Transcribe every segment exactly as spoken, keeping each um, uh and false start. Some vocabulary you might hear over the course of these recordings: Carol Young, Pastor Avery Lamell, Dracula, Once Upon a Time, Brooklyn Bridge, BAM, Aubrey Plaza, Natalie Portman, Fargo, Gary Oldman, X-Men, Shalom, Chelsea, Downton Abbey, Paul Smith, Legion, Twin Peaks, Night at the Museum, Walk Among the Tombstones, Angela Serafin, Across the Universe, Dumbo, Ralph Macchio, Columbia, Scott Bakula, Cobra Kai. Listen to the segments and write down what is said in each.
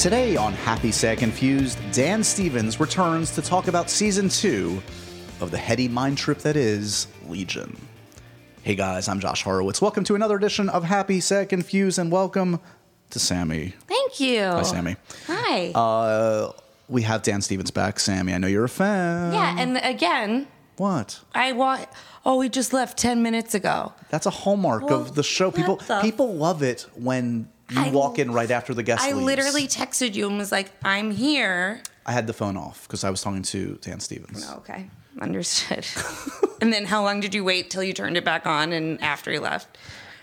Today on Happy, Sad, Confused, Dan Stevens returns to talk about Season two of the heady mind trip that is Legion. Hey guys, I'm Josh Horowitz. Welcome to another edition of Happy, Sad, Confused, and welcome to Sammy. Thank you. Hi, Sammy. Hi. Uh, we have Dan Stevens back. Sammy, I know you're a fan. Yeah, and again... What? I want... Oh, we just left ten minutes ago. That's a hallmark well, of the show. People the... people love it when... You I, walk in right after the guest I leaves. I literally texted you and was like, I'm here. I had the phone off because I was talking to Dan Stevens. Oh, okay. Understood. And then how long did you wait till you turned it back on and after he left?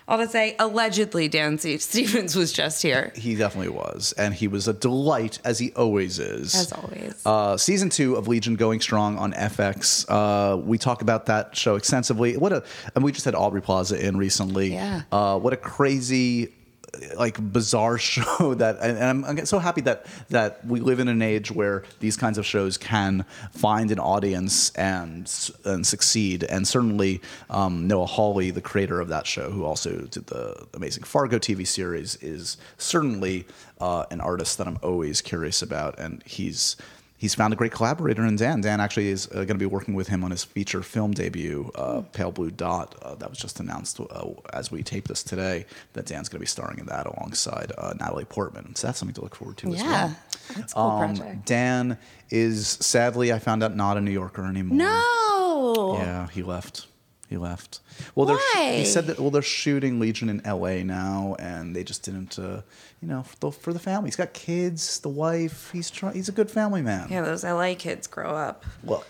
All to say, allegedly, Dan Stevens was just here. He definitely was. And he was a delight, as he always is. As always. Uh, season two of Legion going strong on F X. Uh, we talk about that show extensively. What a, and we just had Aubrey Plaza in recently. Yeah. Uh, what a crazy... like bizarre show that, and I'm, I'm so happy that that we live in an age where these kinds of shows can find an audience and and succeed. And certainly um, Noah Hawley, the creator of that show, who also did the amazing Fargo T V series, is certainly uh, an artist that I'm always curious about. And he's he's found a great collaborator in Dan. Dan actually is uh, going to be working with him on his feature film debut, uh, Pale Blue Dot. Uh, that was just announced uh, as we tape this today, that Dan's going to be starring in that alongside uh, Natalie Portman. So that's something to look forward to yeah. as well. Yeah, that's a cool um, project. Dan is, sadly, I found out, not a New Yorker anymore. No! Yeah, he left. He left. Well, Why? They're sh- he said that. Well, they're shooting Legion in L A now, and they just didn't, uh, you know, for the, for the family. He's got kids, the wife. He's try- He's a good family man. Yeah, those L A kids grow up. Look,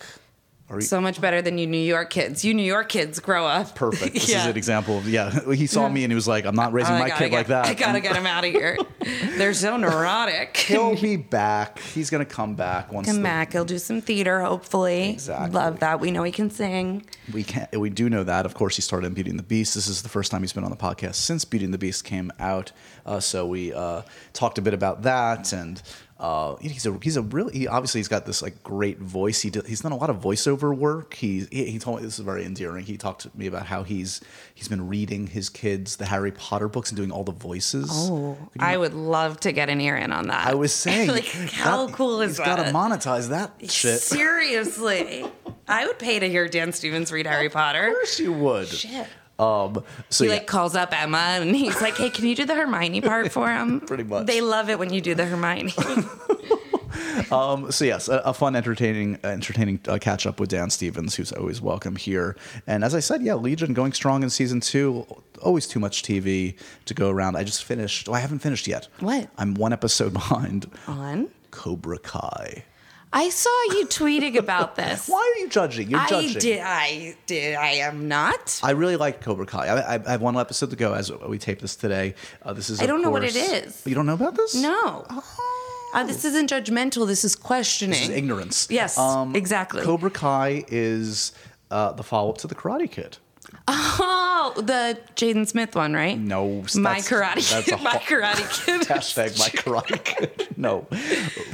are you- so much better than you New York kids. You New York kids grow up. Perfect. This yeah. is an example of yeah. He saw yeah. me and he was like, "I'm not raising oh, my kid get, like that. I gotta get him out of here. They're so neurotic." He'll be back. He's gonna come back once. Come the- back. He'll do some theater, hopefully. Exactly. Love that. We know he can sing. We can we do know that. Of course, he started in Beauty and the Beast. This is the first time he's been on the podcast since Beauty and the Beast came out. Uh, so we uh, talked a bit about that, and uh, he's a he's a really he, obviously he's got this like great voice. He do, he's done a lot of voiceover work. He, he he told me this is very endearing. He talked to me about how he's he's been reading his kids the Harry Potter books and doing all the voices. Oh, I know? Would love to get an ear in on that. I was saying, like, how that, cool is he's that? He's got to monetize that shit. Seriously. I would pay to hear Dan Stevens read Harry Potter. Of course you would. Shit. Um, so he yeah. like calls up Emma and he's like, "Hey, can you do the Hermione part for him?" Pretty much. They love it when you do the Hermione. um, so yes, a, a fun, entertaining, entertaining uh, catch up with Dan Stevens, who's always welcome here. And as I said, yeah, Legion going strong in season two. Always too much T V to go around. I just finished. Oh, I haven't finished yet. What? I'm one episode behind. On Cobra Kai. I saw you tweeting about this. Why are you judging? You're I judging. Did, I did. I am not. I really like Cobra Kai. I, I, I have one episode to go as we tape this today. Uh, this is. I don't course, know what it is. You don't know about this? No. Oh. Uh, this isn't judgmental. This is questioning. This is ignorance. Yes, um, exactly. Cobra Kai is uh, the follow-up to The Karate Kid. Oh, the Jaden Smith one, right? No. My Karate that's Kid. My Karate Kid. Hashtag My Karate Kid. No.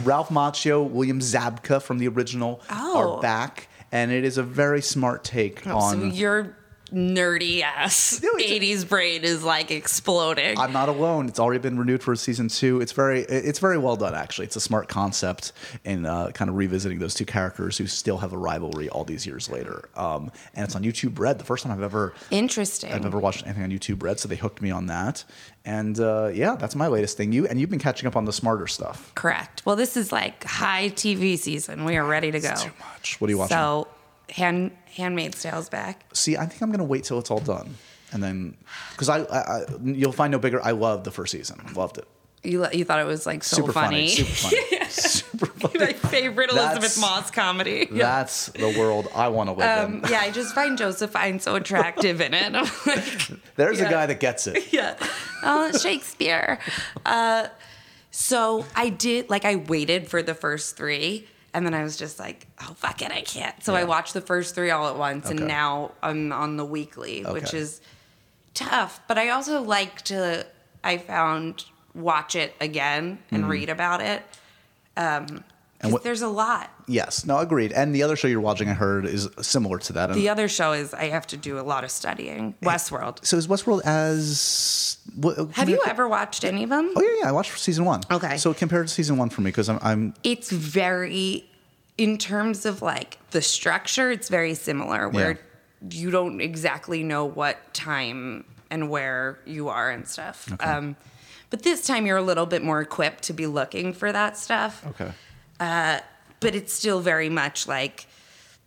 Ralph Macchio, William Zabka from the original oh. are back. And it is a very smart take oh, on... So your nerdy ass no, eighties brain is like exploding. I'm not alone. It's already been renewed for season two. It's very it's very well done, actually. It's a smart concept in uh, kind of revisiting those two characters who still have a rivalry all these years later. Um, and it's on YouTube Red. The first time I've ever... Interesting. I've ever watched anything on YouTube Red, so they hooked me on that. And uh, yeah, that's my latest thing. You and you've been catching up on the smarter stuff. Correct. Well, this is like high T V season. We are ready to go. It's too much. What are you watching? So... Hand Handmaid's Tale's back. See, I think I'm gonna wait till it's all done, and then because I, I, I, you'll find no bigger. I loved the first season. Loved it. You you thought it was like so super funny. funny, super funny, yeah. super funny. My favorite Elizabeth that's, Moss comedy. That's the world I want to live um, in. Yeah, I just find Josephine so attractive in it. I'm like, there's yeah. a guy that gets it. Yeah. Oh, Shakespeare. Uh, so I did like I waited for the first three. And then I was just like, oh, fuck it, I can't. So yeah. I watched the first three all at once, okay. and now I'm on the weekly, okay. which is tough. But I also like to, I found, watch it again and mm-hmm. read about it. Um, And what, there's a lot. Yes. No, agreed. And the other show you're watching, I heard, is similar to that. And the other show is I have to do a lot of studying. Westworld. So is Westworld as... What, have you I, ever watched any of them? Oh, yeah, yeah. I watched season one. Okay. So compare to season one for me, because I'm, I'm... It's very... In terms of, like, the structure, it's very similar, where yeah. you don't exactly know what time and where you are and stuff. Okay. Um, but this time you're a little bit more equipped to be looking for that stuff. Okay. Uh, but it's still very much like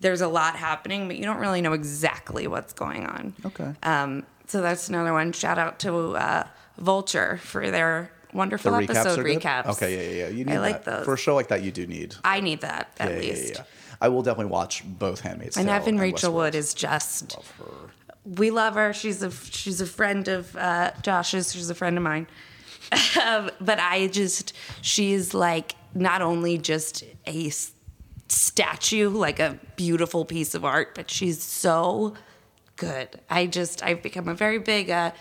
there's a lot happening, but you don't really know exactly what's going on. Okay. Um, so that's another one. Shout out to uh, Vulture for their... Wonderful the recaps episode recaps. Okay, yeah, yeah, yeah. You need I like that. Those. For a show like that, you do need. I need that, at yeah, least. Yeah, yeah, yeah. I will definitely watch both Handmaid's and Tale Evan and Rachel Westworld. Wood is just... Love her. We love her. She's a, she's a friend of uh, Josh's. She's a friend of mine. um, but I just... She's, like, not only just a s- statue, like a beautiful piece of art, but she's so good. I just... I've become a very big... Uh,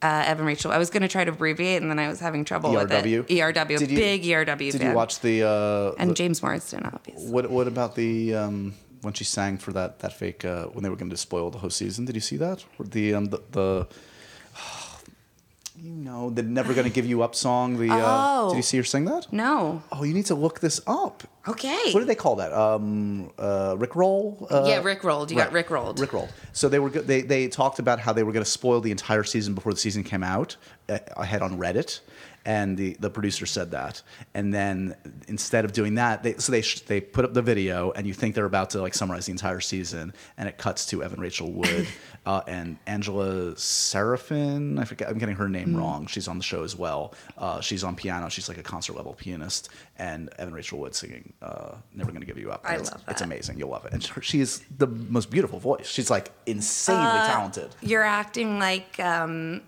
Uh, Evan Rachel. I was going to try to abbreviate, and then I was having trouble E R W? With it. E R W. Did you, big E R W Did fan. You watch the... Uh, and the, James Marsden, obviously. What What about the... Um, when she sang for that that fake... Uh, when they were going to spoil the whole season. Did you see that? Or the... Um, the, the oh, you know, the Never Gonna Give You Up song. The uh, oh. Did you see her sing that? No. Oh, you need to look this up. Okay. What do they call that? Um, uh, Rickroll? Uh, yeah, Rickrolled. You right. got Rickrolled. Rickrolled. So they were they they talked about how they were going to spoil the entire season before the season came out. Uh, I had on Reddit, and the, the producer said that. And then instead of doing that, they, so they they put up the video, and you think they're about to like summarize the entire season, and it cuts to Evan Rachel Wood uh, and Angela Serafin. I forget. I'm getting her name mm. wrong. She's on the show as well. Uh, she's on piano. She's like a concert level pianist, and Evan Rachel Wood singing. Uh, Never Gonna Give You Up. I it's, love that. It's amazing. You'll love it. And she is the most beautiful voice. She's like insanely uh, talented. You're acting like um,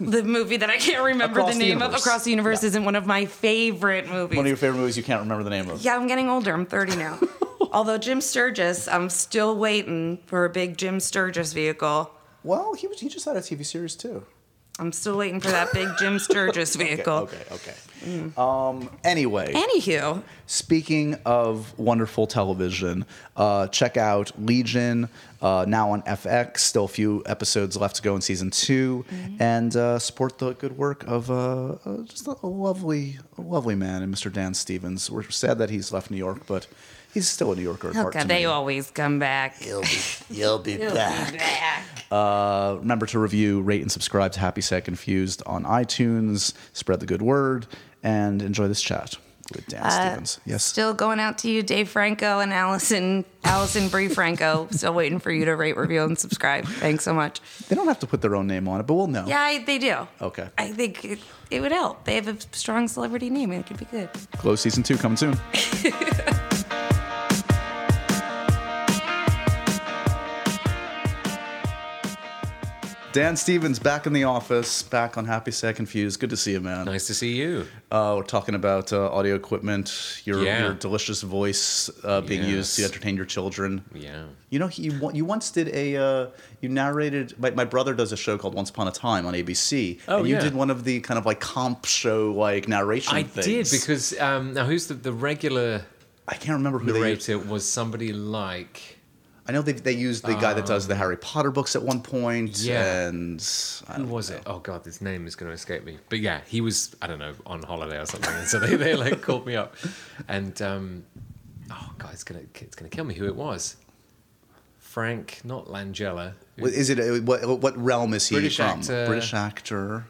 the movie that I can't remember the name the of. Across the Universe yeah. isn't one of my favorite movies. One of your favorite movies you can't remember the name of. Yeah, I'm getting older. I'm thirty now. Although Jim Sturgis, I'm still waiting for a big Jim Sturgis vehicle. Well, he was, he just had a T V series too. I'm still waiting for that big Jim Sturgis vehicle. Okay, okay. okay. Mm. Um, anyway. Anywho. Speaking of wonderful television, uh, check out Legion, uh, now on F X. Still a few episodes left to go in season two. Mm-hmm. And uh, support the good work of uh, uh, just a lovely, a lovely man in Mister Dan Stevens. We're sad that he's left New York, but... He's still a New Yorker at heart. Okay, they always come back. He'll be, he'll be he'll back. Be back. Uh, remember to review, rate, and subscribe to Happy Sad Confused on iTunes. Spread the good word and enjoy this chat with Dan uh, Stevens. Yes. Still going out to you, Dave Franco and Allison, Allison Bree Franco. Still waiting for you to rate, review, and subscribe. Thanks so much. They don't have to put their own name on it, but we'll know. Yeah, I, they do. Okay. I think it, it would help. They have a strong celebrity name, and it could be good. Close season two coming soon. Dan Stevens back in the office, back on Happy Sad Confused. Good to see you, man. Nice to see you. Uh, we're talking about uh, audio equipment, your yeah. your delicious voice uh, being yes. used to entertain your children. Yeah. You know, you you once did a uh, you narrated. My, my brother does a show called Once Upon a Time on A B C. Oh and you yeah. did one of the kind of like comp show like narration. I things. did because um, now who's the, the regular? I can't remember who narrator they was. Somebody like. I know they they used the um, guy that does the Harry Potter books at one point. Yeah. And who was know. it? Oh God, this name is going to escape me. But yeah, he was I don't know on holiday or something, and so they, they like called me up, and um, oh God, it's gonna it's gonna kill me who it was. Frank, not Langella. What, is it a, what what realm is he British from? Actor, British actor.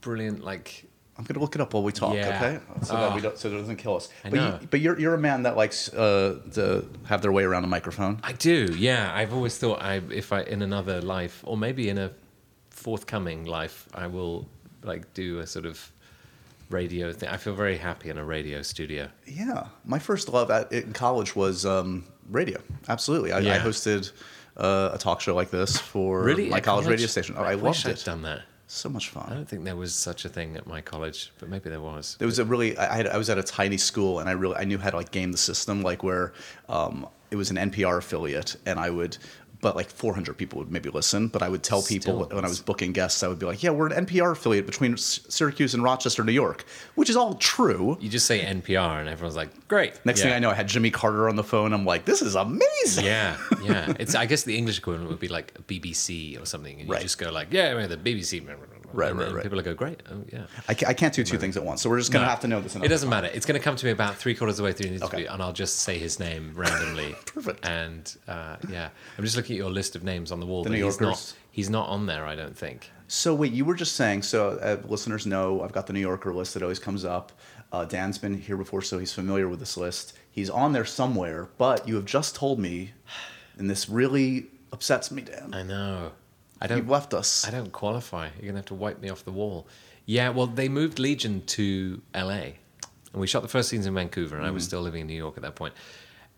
Brilliant, like. I'm going to look it up while we talk, yeah. okay? So oh. that we don't, so it doesn't kill us. But, you, but you're you're a man that likes uh, to have their way around a microphone. I do, yeah. I've always thought I, if I in another life, or maybe in a forthcoming life, I will like do a sort of radio thing. I feel very happy in a radio studio. Yeah, my first love at, in college was um, radio. Absolutely, I, yeah. I hosted uh, a talk show like this for really? my college radio station. Oh, I, I loved it. I'd done that. So much fun. I don't think there was such a thing at my college, but maybe there was. There was a really. I had. I was at a tiny school, and I really. I knew how to like game the system, like where um, it was an N P R affiliate, and I would but like four hundred people would maybe listen. But I would tell Still people when I was booking guests, I would be like, yeah, we're an N P R affiliate between Syracuse and Rochester, New York, which is all true. You just say N P R and everyone's like, great. Next yeah. thing I know, I had Jimmy Carter on the phone. I'm like, this is amazing. Yeah, yeah. It's I guess the English equivalent would be like B B C or something. And you right. just go like, yeah, I mean, the B B C. Right, and right, right. People go, great. Oh, yeah. I can't, I can't do two things at once, so we're just going to no, have to know this. It doesn't matter. It's going to come to me about three quarters of the way through the interview, okay. and I'll just say his name randomly. Perfect. And uh, yeah, I'm just looking at your list of names on the wall. The but New he's Yorkers. Not, he's not on there, I don't think. So wait, you were just saying, so uh, listeners know I've got the New Yorker list that always comes up. Uh, Dan's been here before, so he's familiar with this list. He's on there somewhere, but you have just told me, and this really upsets me, Dan. I know. I don't, You've left us. I don't qualify. You're going to have to wipe me off the wall. Yeah, well, they moved Legion to L A. And we shot the first scenes in Vancouver, and mm-hmm. I was still living in New York at that point.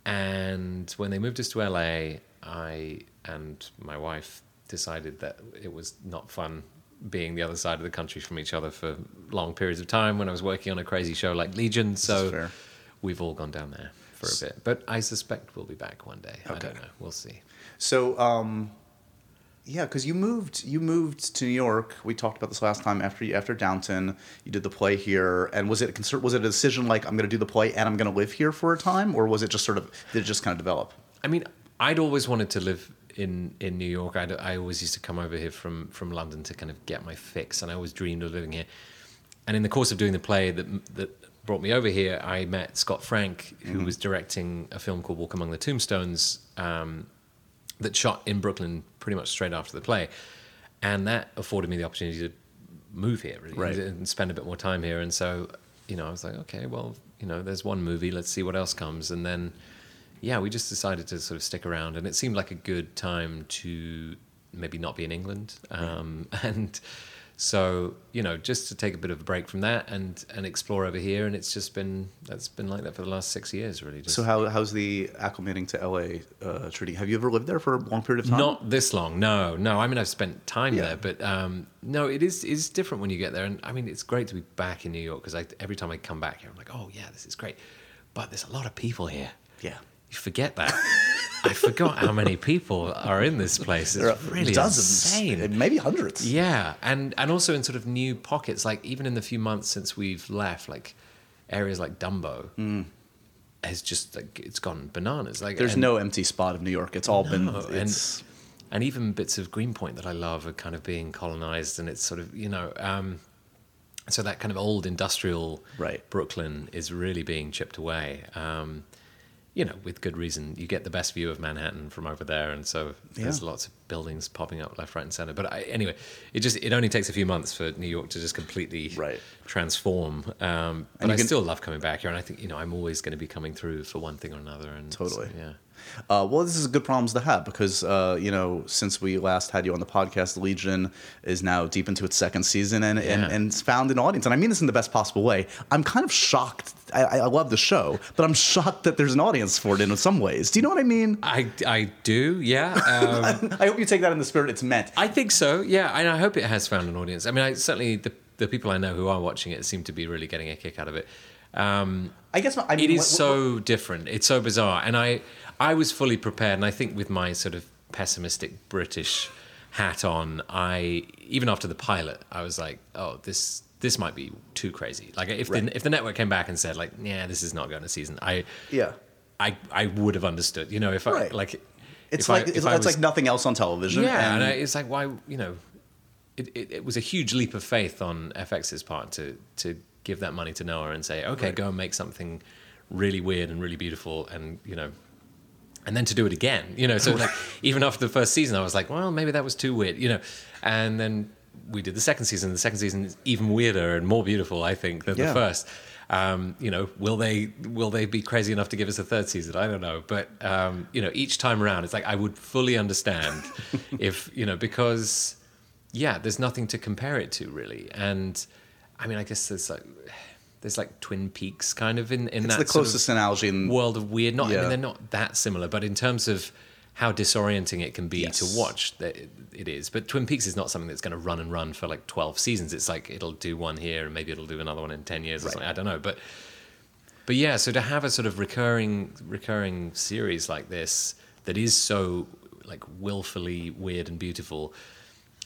And when they moved us to L A, I and my wife decided that it was not fun being the other side of the country from each other for long periods of time when I was working on a crazy show like Legion. So we've all gone down there for a bit. But I suspect we'll be back one day. Okay. I don't know. We'll see. So... um Yeah, because you moved you moved to New York. We talked about this last time after you, after Downton. You did the play here. And was it a concern, was it a decision like, I'm going to do the play and I'm going to live here for a time? Or was it just sort of, did it just kind of develop? I mean, I'd always wanted to live in, in New York. I'd, I always used to come over here from, from London to kind of get my fix. And I always dreamed of living here. And in the course of doing the play that that brought me over here, I met Scott Frank, who mm-hmm. was directing a film called Walk Among the Tombstones, um, that shot in Brooklyn pretty much straight after the play. And that afforded me the opportunity to move here really, right. and spend a bit more time here. And so, you know, I was like, okay, well, you know, there's one movie, let's see what else comes. And then, yeah, we just decided to sort of stick around. And it seemed like a good time to maybe not be in England. Um, and so, you know, just to take a bit of a break from that and, and explore over here. And it's just been, that's been like that for the last six years, really. Just. So how how's the acclimating to L A uh, treating? Have you ever lived there for a long period of time? Not this long, no, no. I mean, I've spent time yeah. there, but um, no, it is it's different when you get there. And I mean, it's great to be back in New York because I, every time I come back here, I'm like, oh yeah, this is great. But there's a lot of people here. Yeah. You forget that. I forgot how many people are in this place. It's there are really dozens, insane. Maybe hundreds. Yeah, and and also in sort of new pockets, like even in the few months since we've left, like areas like Dumbo mm. has just like it's gone bananas. Like there's and, no empty spot of New York. It's all no, been it's and, and even bits of Greenpoint that I love are kind of being colonized, and it's sort of you know. Um, so that kind of old industrial right. Brooklyn is really being chipped away. Um, You know, with good reason, you get the best view of Manhattan from over there, and so there's yeah. lots of buildings popping up left, right, and center. But I, anyway, it just it only takes a few months for New York to just completely right. transform. Um, but I can, still love coming back here, and I think you know I'm always going to be coming through for one thing or another. And totally, so, yeah. Uh, well, this is good problems to have because uh, you know since we last had you on the podcast, Legion is now deep into its second season and yeah. and, and found an audience, and I mean this in the best possible way. I'm kind of shocked. I, I love the show, but I'm shocked that there's an audience for it in some ways. Do you know what I mean? I, I do, yeah. Um, I hope you take that in the spirit it's meant. I think so, yeah. And I hope it has found an audience. I mean, I, certainly the, the people I know who are watching it seem to be really getting a kick out of it. Um, I guess my, I mean, it is what, what, so what? different. It's so bizarre. And I, I was fully prepared. And I think with my sort of pessimistic British hat on, I even after the pilot, I was like, oh, this... this might be too crazy. Like if right. the, if the network came back and said like, yeah, this is not going to season. I, yeah, I, I would have understood, you know, if I right. like, it's like, I, it's was, like nothing else on television. Yeah. And, and I, it's like, why, you know, it, it, it was a huge leap of faith on F X's part to, to give that money to Noah and say, okay, right. go and make something really weird and really beautiful. And, you know, and then to do it again, you know, so like even after the first season, I was like, well, maybe that was too weird, you know, and then, we did the second season. The second season is even weirder and more beautiful, I think, than yeah. the first. Um, you know, will they will they be crazy enough to give us a third season? I don't know. But, um, you know, each time around, it's like I would fully understand if, you know, because, yeah, there's nothing to compare it to, really. And, I mean, I guess there's like... There's like Twin Peaks kind of in, in that the closest sort of analogy in... world of weird. Not, yeah. I mean, they're not that similar, but in terms of... how disorienting it can be yes. to watch, it is. But Twin Peaks is not something that's going to run and run for like twelve seasons. It's like it'll do one here and maybe it'll do another one in ten years or right. something. I don't know. But but yeah, so to have a sort of recurring recurring series like this that is so like willfully weird and beautiful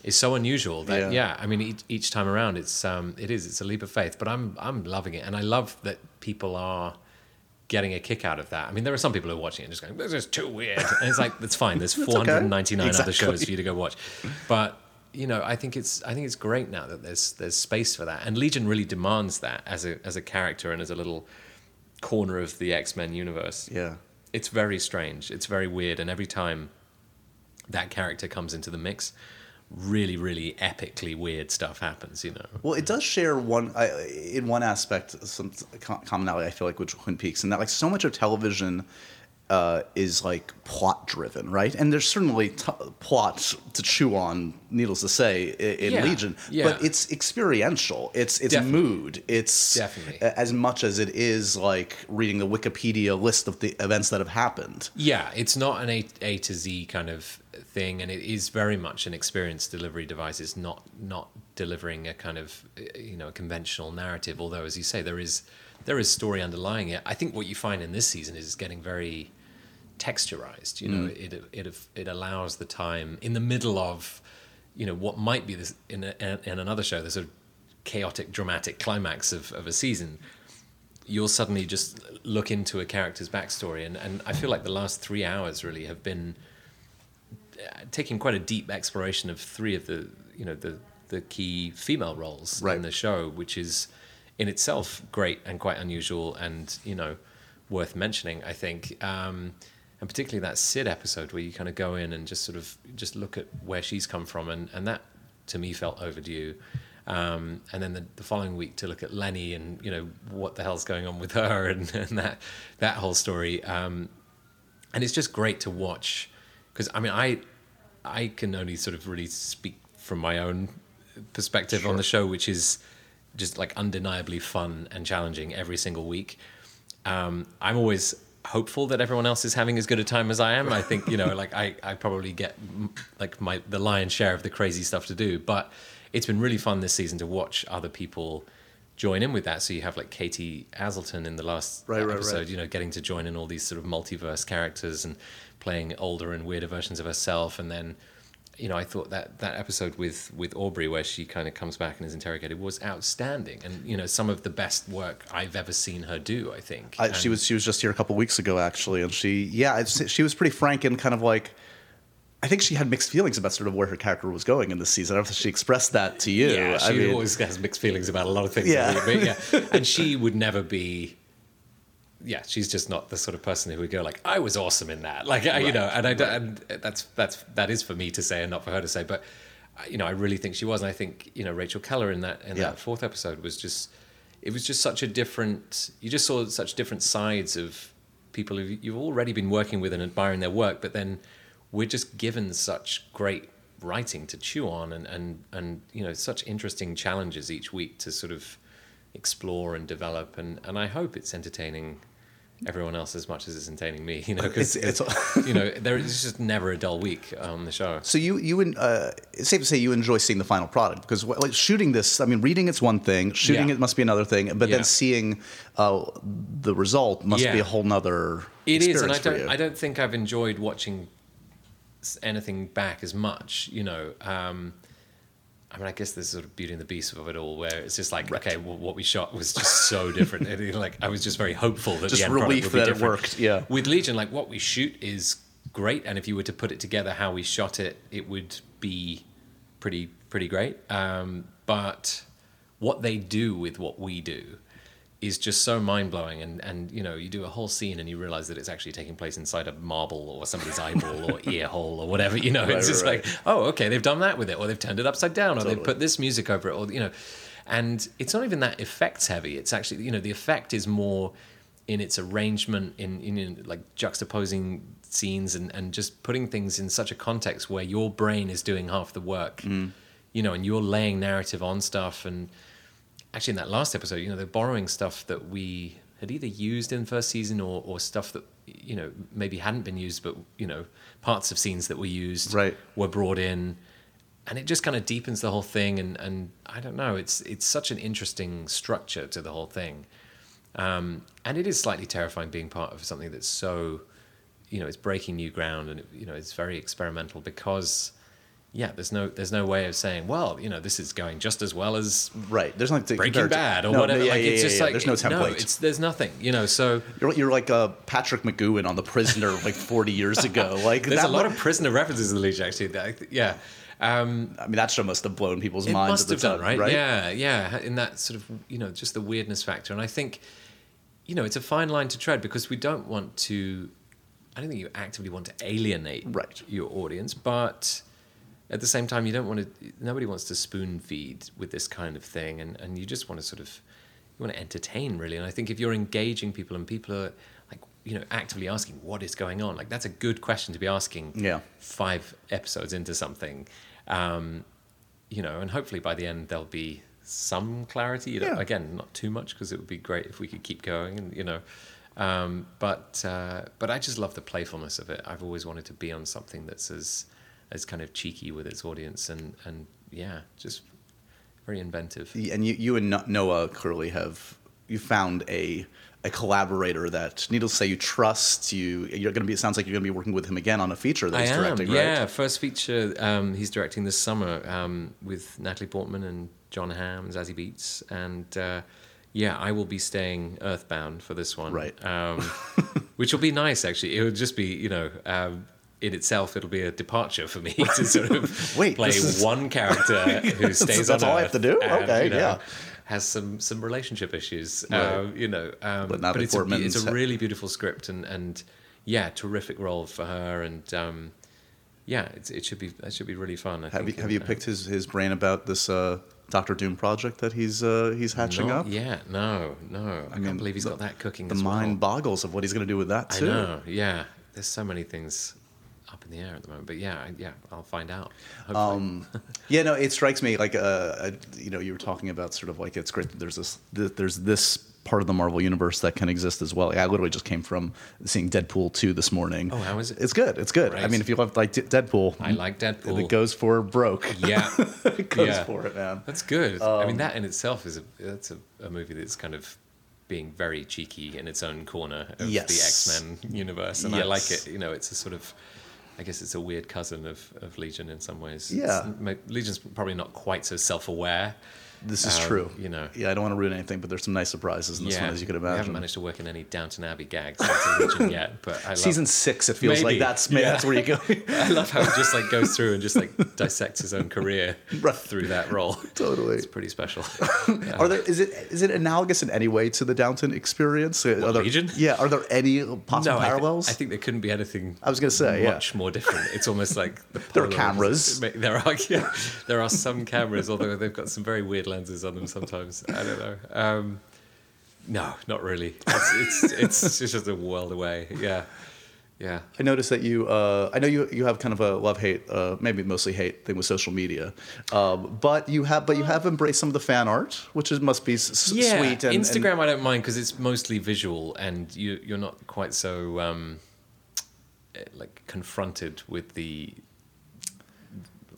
is so unusual that yeah, yeah I mean each, each time around it's um it is it's a leap of faith, but I'm I'm loving it, and I love that people are getting a kick out of that. I mean, there are some people who are watching it and just going, "This is too weird," and it's like, that's fine. There's four hundred ninety-nine okay. exactly. other shows for you to go watch, but you know, I think it's I think it's great now that there's there's space for that, and Legion really demands that as a as a character and as a little corner of the X-Men universe. Yeah, it's very strange. It's very weird, and every time that character comes into the mix, really, really epically weird stuff happens, you know. Well, it does share one I, in one aspect some commonality I feel like with Twin Peaks, and that like so much of television uh, is like plot driven, right? And there's certainly t- plot to chew on, needless to say, in, in yeah. Legion, yeah. but it's experiential. It's it's Definitely. mood. It's Definitely. as much as it is like reading the Wikipedia list of the events that have happened. Yeah, it's not an A, A to Z kind of thing, and it is very much an experience delivery device. It's not not delivering a kind of, you know, a conventional narrative, although as you say there is there is story underlying it. I think what you find in this season is it's getting very texturized, you know. Mm. it it it allows the time in the middle of, you know, what might be this in a, in another show, the sort of chaotic dramatic climax of, of a season, you'll suddenly just look into a character's backstory, and and I feel like the last three hours really have been taking quite a deep exploration of three of the, you know, the the key female roles right. in the show, which is in itself great and quite unusual and, you know, worth mentioning, I think. Um, and particularly that Sid episode where you kind of go in and just sort of just look at where she's come from, and, and that to me felt overdue. Um, and then the, the following week to look at Lenny and, you know, what the hell's going on with her and, and that that whole story. Um, and it's just great to watch. Because I mean, I I can only sort of really speak from my own perspective sure. on the show, which is just like undeniably fun and challenging every single week. Um, I'm always hopeful that everyone else is having as good a time as I am. I think, you know, like I, I probably get like my the lion's share of the crazy stuff to do, but it's been really fun this season to watch other people join in with that. So you have like Katie Asselton in the last right, episode, right, right. you know, getting to join in all these sort of multiverse characters and playing older and weirder versions of herself. And then, you know, I thought that that episode with with Aubrey where she kind of comes back and is interrogated was outstanding, and, you know, some of the best work I've ever seen her do, I think. I, she was she was just here a couple of weeks ago actually, and she yeah she was pretty frank and kind of like, I think she had mixed feelings about sort of where her character was going in this season. I don't know if she expressed that to you. Yeah, she I mean, always has mixed feelings about a lot of things. Yeah. Really, but yeah. And she would never be... Yeah, she's just not the sort of person who would go like, I was awesome in that. Like, right, you know, and, I right. and that's, that's, that is for me to say and not for her to say. But, you know, I really think she was. And I think, you know, Rachel Keller in that in yeah. that fourth episode was just... It was just such a different... You just saw such different sides of people who you've already been working with and admiring their work, but then... We're just given such great writing to chew on, and, and, and you know, such interesting challenges each week to sort of explore and develop, and, and I hope it's entertaining everyone else as much as it's entertaining me, you know, because you know there is just never a dull week on the show. So you you uh, it's safe to say you enjoy seeing the final product, because like shooting this, I mean, reading it's one thing, shooting yeah. it must be another thing, but yeah. then seeing uh, the result must yeah. be a whole nother. It is, and I don't you. I don't think I've enjoyed watching anything back as much, you know. um I mean, I guess there's sort of Beauty and the Beast of it all, where it's just like, right. okay, well, what we shot was just so different. And, like, I was just very hopeful that just the end relief product would that be different. It worked. Yeah. With Legion, like, what we shoot is great, and if you were to put it together how we shot it, it would be pretty pretty great. Um, but what they do with what we do is just so mind-blowing, and, and you know, you do a whole scene and you realize that it's actually taking place inside a marble or somebody's eyeball or ear hole or whatever, you know. Right, it's just right. like, oh, okay, they've done that with it, or they've turned it upside down, or totally. they've put this music over it, or, you know. And it's not even that effects heavy. It's actually, you know, the effect is more in its arrangement, in, in, in like juxtaposing scenes and, and just putting things in such a context where your brain is doing half the work, mm. you know, and you're laying narrative on stuff. And actually in that last episode, you know, they're borrowing stuff that we had either used in the first season, or, or stuff that, you know, maybe hadn't been used, but, you know, parts of scenes that were used right. were brought in, and it just kind of deepens the whole thing. And, and I don't know, it's, it's such an interesting structure to the whole thing. Um, and it is slightly terrifying being part of something that's so, you know, it's breaking new ground, and it, you know, it's very experimental because, yeah, there's no there's no way of saying, well, you know, this is going just as well as right. There's nothing Breaking Bad or no, whatever. Yeah, like, yeah, it's yeah, just yeah. like there's no template. No, it's, there's nothing. You know, so you're you're like uh, Patrick McGoohan on The Prisoner like forty years ago. Like there's that a lot of Prisoner references in the Legion. Actually, that, yeah. Um, I mean, that show must have blown people's it minds. Must at the have time, done, right? right? Yeah, yeah. In that sort of, you know, just the weirdness factor, and I think, you know, it's a fine line to tread because we don't want to. I don't think you actively want to alienate right. your audience, but at the same time, you don't want to. Nobody wants to spoon feed with this kind of thing, and, and you just want to sort of you want to entertain, really. And I think if you're engaging people and people are like, you know, actively asking what is going on, like that's a good question to be asking. Yeah. Five episodes into something, um, you know, and hopefully by the end there'll be some clarity. You know, yeah. Again, not too much because it would be great if we could keep going, and you know, um, but uh, but I just love the playfulness of it. I've always wanted to be on something that's as as kind of cheeky with its audience, and, and yeah, just very inventive. Yeah, and you, you and Noah Hawley have, you found a a collaborator that, needless to say, you trust. You, you're going to be, it sounds like you're going to be working with him again on a feature that I he's am, directing, yeah, right? Yeah, first feature um, he's directing this summer um, with Natalie Portman and John Hamm, Zazie Beetz, and uh, yeah, I will be staying Earthbound for this one. Right. Um, which will be nice, actually. It will just be, you know... Um, in itself, it'll be a departure for me to sort of Wait, play is... one character who stays on That's all Earth I have to do? And, okay, you know, yeah. has some, some relationship issues, right. uh, you know. Um, but, but it's, a, it's a really beautiful script and, and, yeah, terrific role for her. And, um, yeah, it's, it should be it should be really fun. I have think, you, have you know. picked his, his brain about this uh, Doctor Doom project that he's uh, he's hatching Not up? Yeah, no, no. I, I mean, can't believe he's the, got that cooking the as well. The mind boggles of what he's going to do with that, too. I know, yeah. There's so many things... up in the air at the moment, but yeah, yeah, I'll find out. Um, yeah, no, it strikes me like, uh, you know, you were talking about sort of like it's great that there's this, that there's this part of the Marvel universe that can exist as well. Like, I literally just came from seeing Deadpool two this morning. Oh, how is it? It's good. It's good. Right. I mean, if you love like Deadpool, I like Deadpool. It goes for broke. Yeah, it goes yeah. for it, man. That's good. Um, I mean, that in itself is a that's a, a movie that's kind of. Being very cheeky in its own corner of yes. the X-Men universe, and yes. I like it. You know, it's a sort of, I guess it's a weird cousin of, of Legion in some ways. Yeah, it's, Legion's probably not quite so self-aware. This is um, true. You know, yeah, I don't want to ruin anything, but there's some nice surprises in this yeah. one, as you could imagine. I haven't managed to work in any Downton Abbey gags in Legion yet, but I love season six. It feels maybe. like that's maybe yeah. that's where you go. I love how it just like goes through and just like dissects his own career right. through that role. Totally, it's pretty special. Yeah. Are there is it is it analogous in any way to the Downton experience? What, are there, Legion? Yeah, are there any possible no, parallels? I, th- I think there couldn't be anything. I was going to say much yeah. more different. It's almost like the there are cameras. There are yeah, there are some cameras, although they've got some very weird lenses on them sometimes. I don't know. Um, no, not really. It's, it's it's it's just a world away. Yeah, yeah. I noticed that you. Uh, I know you. You have kind of a love hate, uh, maybe mostly hate thing with social media, um, but you have. But you have embraced some of the fan art, which is, must be s- yeah, sweet. Yeah, Instagram and, I don't mind because it's mostly visual, and you you're not quite so um, like confronted with the.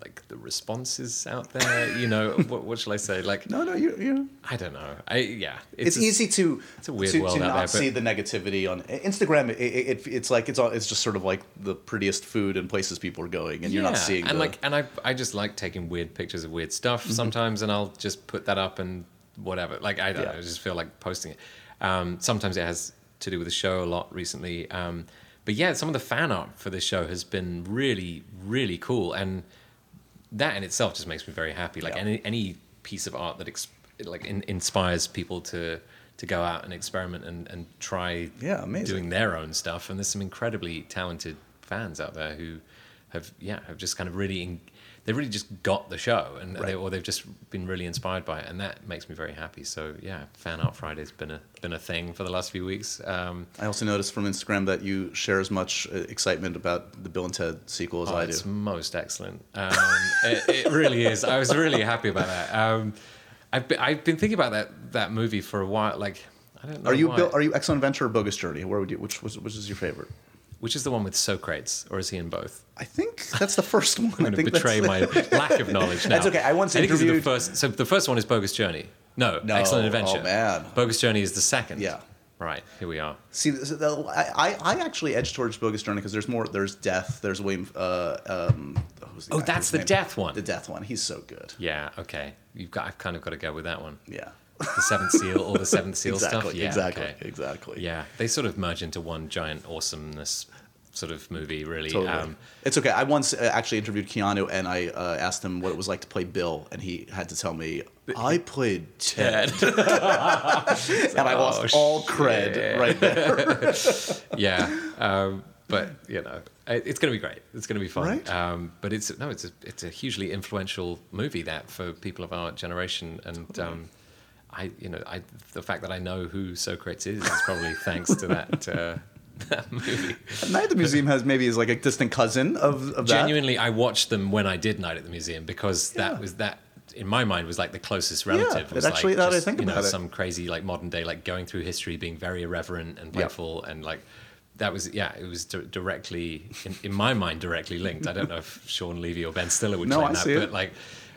Like the responses out there, you know. What, what shall I say? Like, no, no, you, you. I don't know. I yeah. It's, it's a, easy to it's a weird to, world to out not there, see the negativity on Instagram. It, it it's like it's all, it's just sort of like the prettiest food and places people are going, and yeah. you're not seeing. And the... like, and I I just like taking weird pictures of weird stuff mm-hmm. sometimes, and I'll just put that up and whatever. Like I don't yeah. know, I just feel like posting it. Um, sometimes it has to do with the show a lot recently. Um, but yeah, some of the fan art for this show has been really really cool and. That in itself just makes me very happy. Like yeah. any any piece of art that exp- like in, inspires people to to go out and experiment and, and try yeah, doing their own stuff. And there's some incredibly talented fans out there who have yeah have just kind of really in- they really just got the show and right. they, or they've just been really inspired by it. And that makes me very happy. So yeah, Fan Art Friday's been a been a thing for the last few weeks. Um, I also noticed from Instagram that you share as much excitement about the Bill and Ted sequel as oh, I do. It's most excellent. Um, it, it really is. I was really happy about that. Um, I've been, I've been thinking about that that movie for a while. Like I don't know. Are you why. Bill, are you Excellent Adventure or Bogus Journey? Where would you which which, which is your favorite? Which is the one with Socrates, or is he in both? I think that's the first one. I'm going to betray my lack of knowledge now. That's okay. I once interviewed. I think this is the first. So the first one is Bogus Journey. No, no Excellent Adventure. Oh man, Bogus Journey is the second. Yeah. Right, here we are. See, I, I actually edge towards Bogus Journey because there's more. There's death. There's William. Uh, um, the oh, that's the name? death one. The death one. He's so good. Yeah. Okay. You've got. I've kind of got to go with that one. Yeah. The Seventh Seal, all the Seventh Seal exactly, stuff. Yeah, exactly. Okay. Exactly. Yeah, they sort of merge into one giant awesomeness sort of movie, really. Totally. Um, it's okay. I once actually interviewed Keanu, and I uh, asked him what it was like to play Bill, and he had to tell me, I played Ted. And I lost oh, all shit. cred right there. yeah. Um, but, you know, it's going to be great. It's going to be fun. Right? Um, but it's no, it's a, it's a hugely influential movie, that, for people of our generation. And totally. um, I, you know, I the fact that I know who Socrates is is probably thanks to that uh, that movie. Night at the Museum has maybe is like a distant cousin of, of that. Genuinely, I watched them when I did Night at the Museum because yeah. that was that in my mind was like the closest relative. Yeah, was actually, like now just, that I think you about know, it. Some crazy like modern day like going through history, being very irreverent and playful, yep. and like that was yeah, it was d- directly in, in my mind directly linked. I don't know if Sean Levy or Ben Stiller would no, claim I that, see but it. like.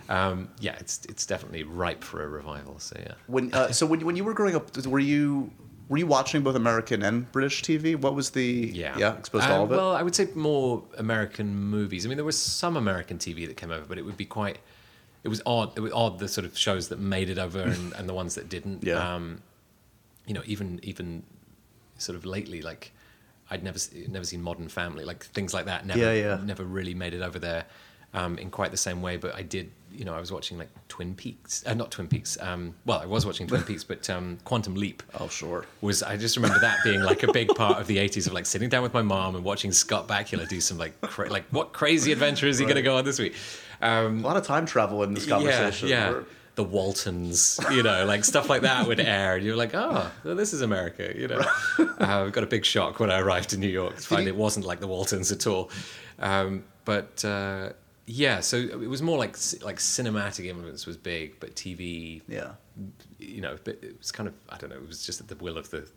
Um, yeah, it's it's definitely ripe for a revival. So yeah. When uh, so when when you were growing up, were you were you watching both American and British T V? What was the yeah, yeah exposed to um, all of it? Well, I would say more American movies. I mean, there was some American T V that came over, but it would be quite. It was odd. It was odd the sort of shows that made it over and, and the ones that didn't. Yeah. Um, you know, even even sort of lately, like I'd never never seen Modern Family, like things like that. Never, yeah, yeah. Never really made it over there. Um, in quite the same way, but I did, you know, I was watching like Twin Peaks, uh, not Twin Peaks, um, well, I was watching Twin Peaks, but um, Quantum Leap. Oh, sure. Was, I just remember that being like a big part of the eighties of like sitting down with my mom and watching Scott Bakula do some like, cra- like what crazy adventure is he right. going to go on this week? Um, a lot of time travel in this conversation. Yeah, yeah. Or... The Waltons, you know, like stuff like that would air. And you're like, oh, well, this is America, you know. I uh, got a big shock when I arrived in New York to find you... it wasn't like the Waltons at all. Um, but... Uh, Yeah, so it was more like like cinematic influence was big, but T V, yeah, you know, but it was kind of I don't know, it was just at the will of the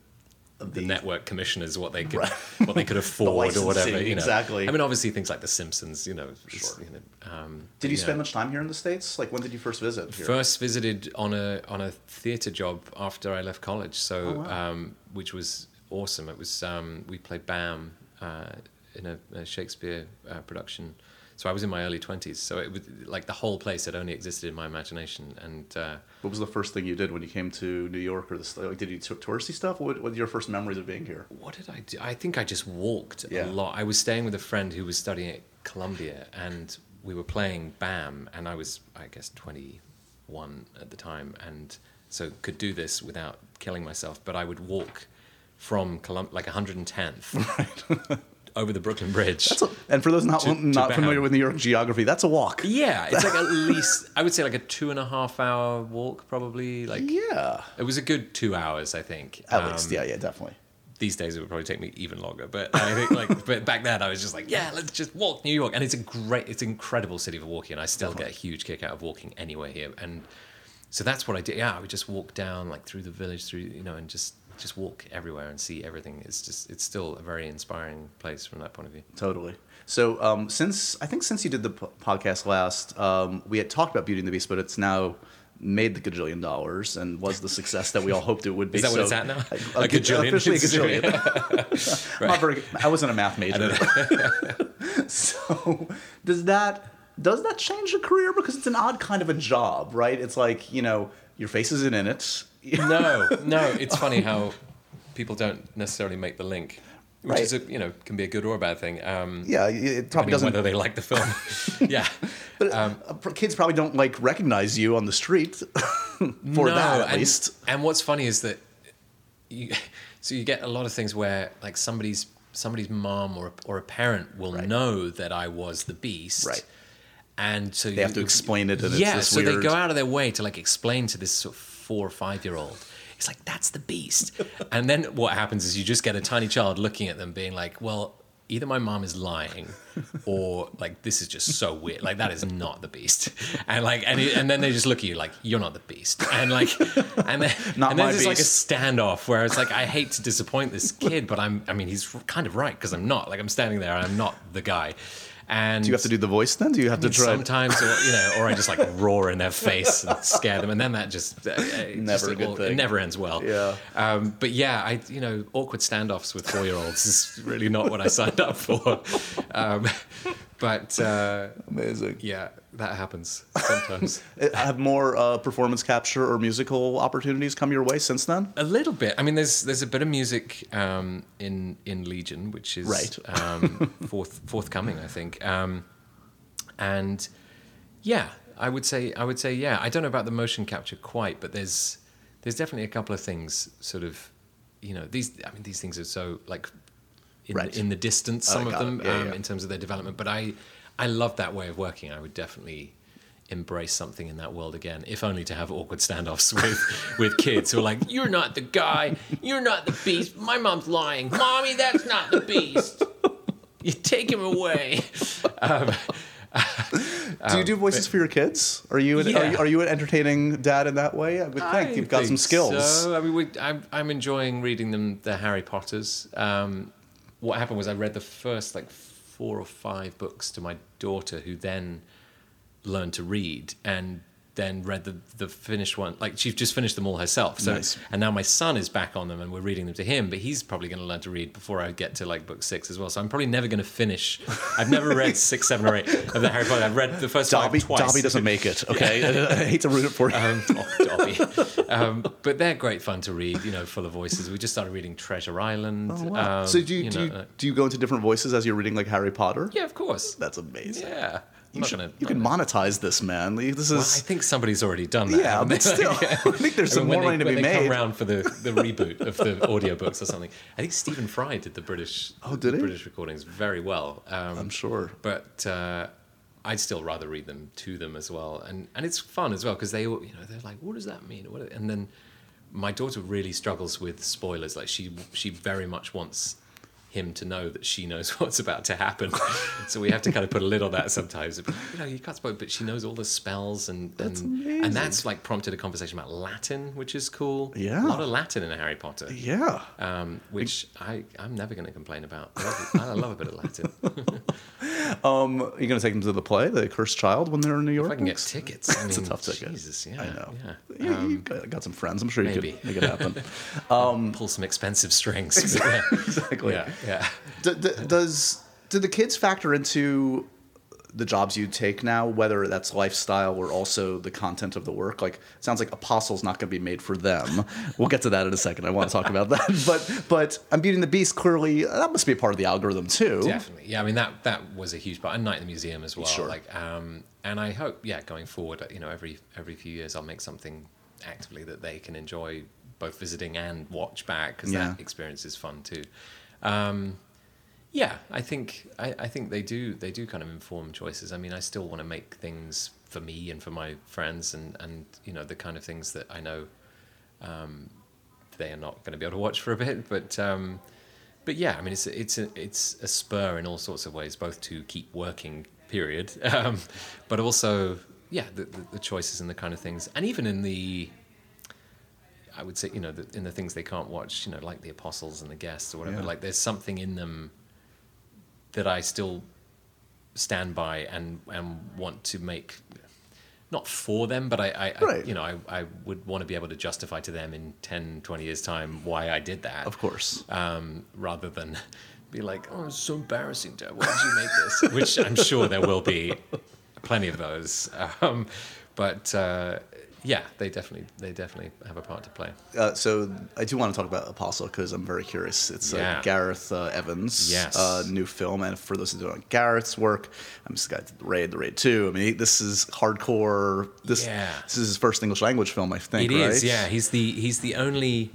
of the, the network commissioners what they could right. what they could afford the or whatever. You know. Exactly. I mean, obviously things like The Simpsons, you know. Sure. You know, um, did you yeah. spend much time here in the States? Like, when did you first visit? Here? First visited on a on a theatre job after I left college, so oh, wow. um, which was awesome. It was um, we played BAM uh, in a, a Shakespeare uh, production. So I was in my early twenties. So it was like the whole place had only existed in my imagination. And uh, what was the first thing you did when you came to New York, or the like? Did you t- touristy stuff? What What are your first memories of being here? What did I do? I think I just walked yeah. a lot. I was staying with a friend who was studying at Columbia, and we were playing BAM, and I was I guess twenty-one at the time, and so could do this without killing myself. But I would walk from Colum- like one hundred tenth. Right. Over the Brooklyn Bridge. That's a, and for those not to, not to familiar with New York geography, that's a walk. Yeah, it's like at least, I would say like a two and a half hour walk probably. Like yeah. It was a good two hours, I think. At um, least, yeah, yeah, definitely. These days it would probably take me even longer, but I think like, but back then I was just like, yeah, let's just walk New York. And it's a great, it's an incredible city for walking, and I still definitely. get a huge kick out of walking anywhere here. And so that's what I did. Yeah, I would just walk down like through the village, through, you know, and just... just walk everywhere and see everything. It's just, it's still a very inspiring place from that point of view. Totally. So um, since, I think since you did the p- podcast last, um, we had talked about Beauty and the Beast, but it's now made the gajillion dollars and was the success that we all hoped it would be. Is that so, what it's at now? A, a gajillion? Officially a gajillion. Right. Not very, I wasn't a math major. So does that, does that change your career? Because it's an odd kind of a job, right? It's like, you know, your face isn't in it. no, no. It's funny how people don't necessarily make the link, which right. is a, you know, can be a good or a bad thing. Um, yeah, it probably doesn't. Whether they like the film, yeah. But um, kids probably don't like recognize you on the street for no, that at and, least. And what's funny is that, you, so you get a lot of things where like somebody's somebody's mom or a, or a parent will right. know that I was the Beast, right? And so they you, have to explain it. And yeah, it's this so weird... they go out of their way to like explain to this sort of four or five year old, it's like, that's the Beast. And then what happens is you just get a tiny child looking at them being like, well, either my mom is lying or like, this is just so weird. Like, that is not the Beast. And like, and, it, and then they just look at you like, you're not the Beast. And like, and then, not and then there's like a standoff where it's like, I hate to disappoint this kid, but I'm, I mean, he's kind of right. Cause I'm not like, I'm standing there and I'm not the guy. And do you have to do the voice then? Do you have to try? Sometimes, or, you know, or I just like roar in their face and scare them, and then that just uh, never just, a good all, thing. It never ends well. Yeah. Um, but yeah, I you know awkward standoffs with four-year-olds is really not what I signed up for. Um, but uh, amazing. Yeah, that happens sometimes. Have more uh, performance capture or musical opportunities come your way since then? A little bit. I mean, there's there's a bit of music um, in in Legion, which is right. um, forth forthcoming, I think. Um, and yeah, I would say, I would say, yeah, I don't know about the motion capture quite, but there's, there's definitely a couple of things sort of, you know, these, I mean, these things are so like in, right. in the distance, some oh, of them, yeah, um, yeah. in terms of their development, but I, I love that way of working. I would definitely embrace something in that world again, if only to have awkward standoffs with, with kids who are like, you're not the guy, you're not the beast. My mom's lying. Mommy, that's not the beast. You take him away. Um, do you do voices um, but, for your kids? Are you, an, yeah. are you are you an entertaining dad in that way? I would think I you've got think some skills. So. I mean, we, I'm I'm enjoying reading them the Harry Potters. Um, what happened was I read the first like four or five books to my daughter, who then learned to read and then read the the finished one. Like she's just finished them all herself. So nice. And now my son is back on them and we're reading them to him, but he's probably going to learn to read before I get to like book six as well. So I'm probably never going to finish. I've never read six, seven, or eight of the Harry Potter. I've read the first Dobby, one twice. Dobby doesn't make it. Okay, yeah. I, I hate to ruin it for you. Um, oh, Dobby. Um, but they're great fun to read. You know, full of voices. We just started reading Treasure Island. Oh, wow. Um, so do you, you do, know, you, like, do you go into different voices as you're reading like Harry Potter? Yeah, of course. That's amazing. Yeah. You, should, gonna, you can gonna. monetize this, man. This is. Well, I think somebody's already done that. Yeah, but still, yeah. I think there's I some mean, more money to be made. When they come around for the, the reboot of the audiobooks or something. I think Stephen Fry did the British oh, did the British recordings very well. Um, I'm sure. But uh, I'd still rather read them to them as well. And and it's fun as well because they, you know, they're like, what does that mean? What? And then my daughter really struggles with spoilers. Like she she very much wants him to know that she knows what's about to happen, so we have to kind of put a lid on that sometimes. But, you know, you can't spoil, but she knows all the spells, and that's and, and that's like prompted a conversation about Latin, which is cool. Yeah, a lot of Latin in Harry Potter. Yeah, um, which I I'm never going to complain about. I love, I love a bit of Latin. um, Are you going to take them to the play, The Cursed Child, when they're in New York? If I can get tickets. I mean, it's a tough ticket. Jesus, yeah, I know. Yeah, you, um, you got, got some friends. I'm sure you maybe. could make it happen. Um, pull some expensive strings. Exactly. Yeah. exactly. Yeah. Yeah. Do, do, does do the kids factor into the jobs you take now, whether that's lifestyle or also the content of the work? Like, it sounds like Apostle's not going to be made for them. We'll get to that in a second. I want to talk about that. But but I'm Beauty and the Beast, clearly, that must be a part of the algorithm too. Definitely. Yeah, I mean, that that was a huge part. And Night at the Museum as well. Sure. Like, um, and I hope, yeah, going forward, you know, every every few years I'll make something actively that they can enjoy both visiting and watch back, because yeah. that experience is fun too. Um, yeah, I think I, I think they do they do kind of inform choices. I mean, I still want to make things for me and for my friends, and, and you know, the kind of things that I know um, they are not going to be able to watch for a bit. But um, but yeah, I mean, it's it's a, it's a spur in all sorts of ways, both to keep working, period, um, but also yeah, the, the, the choices and the kind of things, and even in the. I would say, you know, the, in the things they can't watch, you know, like the Apostles and the Guests or whatever, yeah. like there's something in them that I still stand by and, and want to make, not for them, but I, I, right. I you know, I, I would want to be able to justify to them in ten, twenty years time why I did that. Of course. Um, rather than be like, oh, it's so embarrassing, Dad, why did you make this? Which I'm sure there will be plenty of those. Um, but... Uh, Yeah, they definitely they definitely have a part to play. Uh, so I do want to talk about Apostle because I'm very curious. It's yeah. uh, Gareth uh, Evans' yes. uh, new film, and for those who don't know Gareth's work, I'm just got The Raid, The Raid Two. I mean, he, this is hardcore. This yeah. this is his first English language film, I think. It right? is. Yeah, he's the he's the only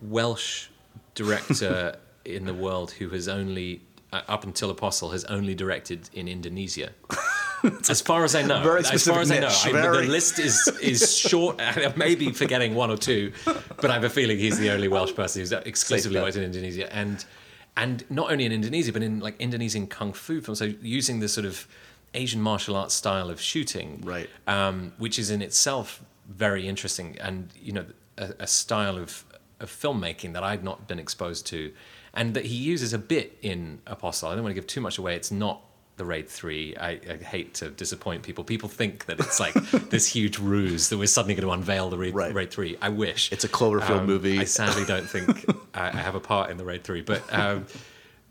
Welsh director in the world who has only uh, up until Apostle has only directed in Indonesia. As far as I know, very as far as niche, I know, very... I, the list is is short. I may be forgetting one or two, but I have a feeling he's the only Welsh person who's exclusively worked in Indonesia, and and not only in Indonesia, but in like Indonesian kung fu films. So using the sort of Asian martial arts style of shooting, right, um, which is in itself very interesting, and you know a, a style of of filmmaking that I'd not been exposed to, and that he uses a bit in Apostle. I don't want to give too much away. It's not the Raid three, I, I hate to disappoint people. People think that it's like this huge ruse that we're suddenly going to unveil the Raid, right. Raid three. I wish. It's a Cloverfield um, movie. I sadly don't think I, I have a part in the Raid three. But um,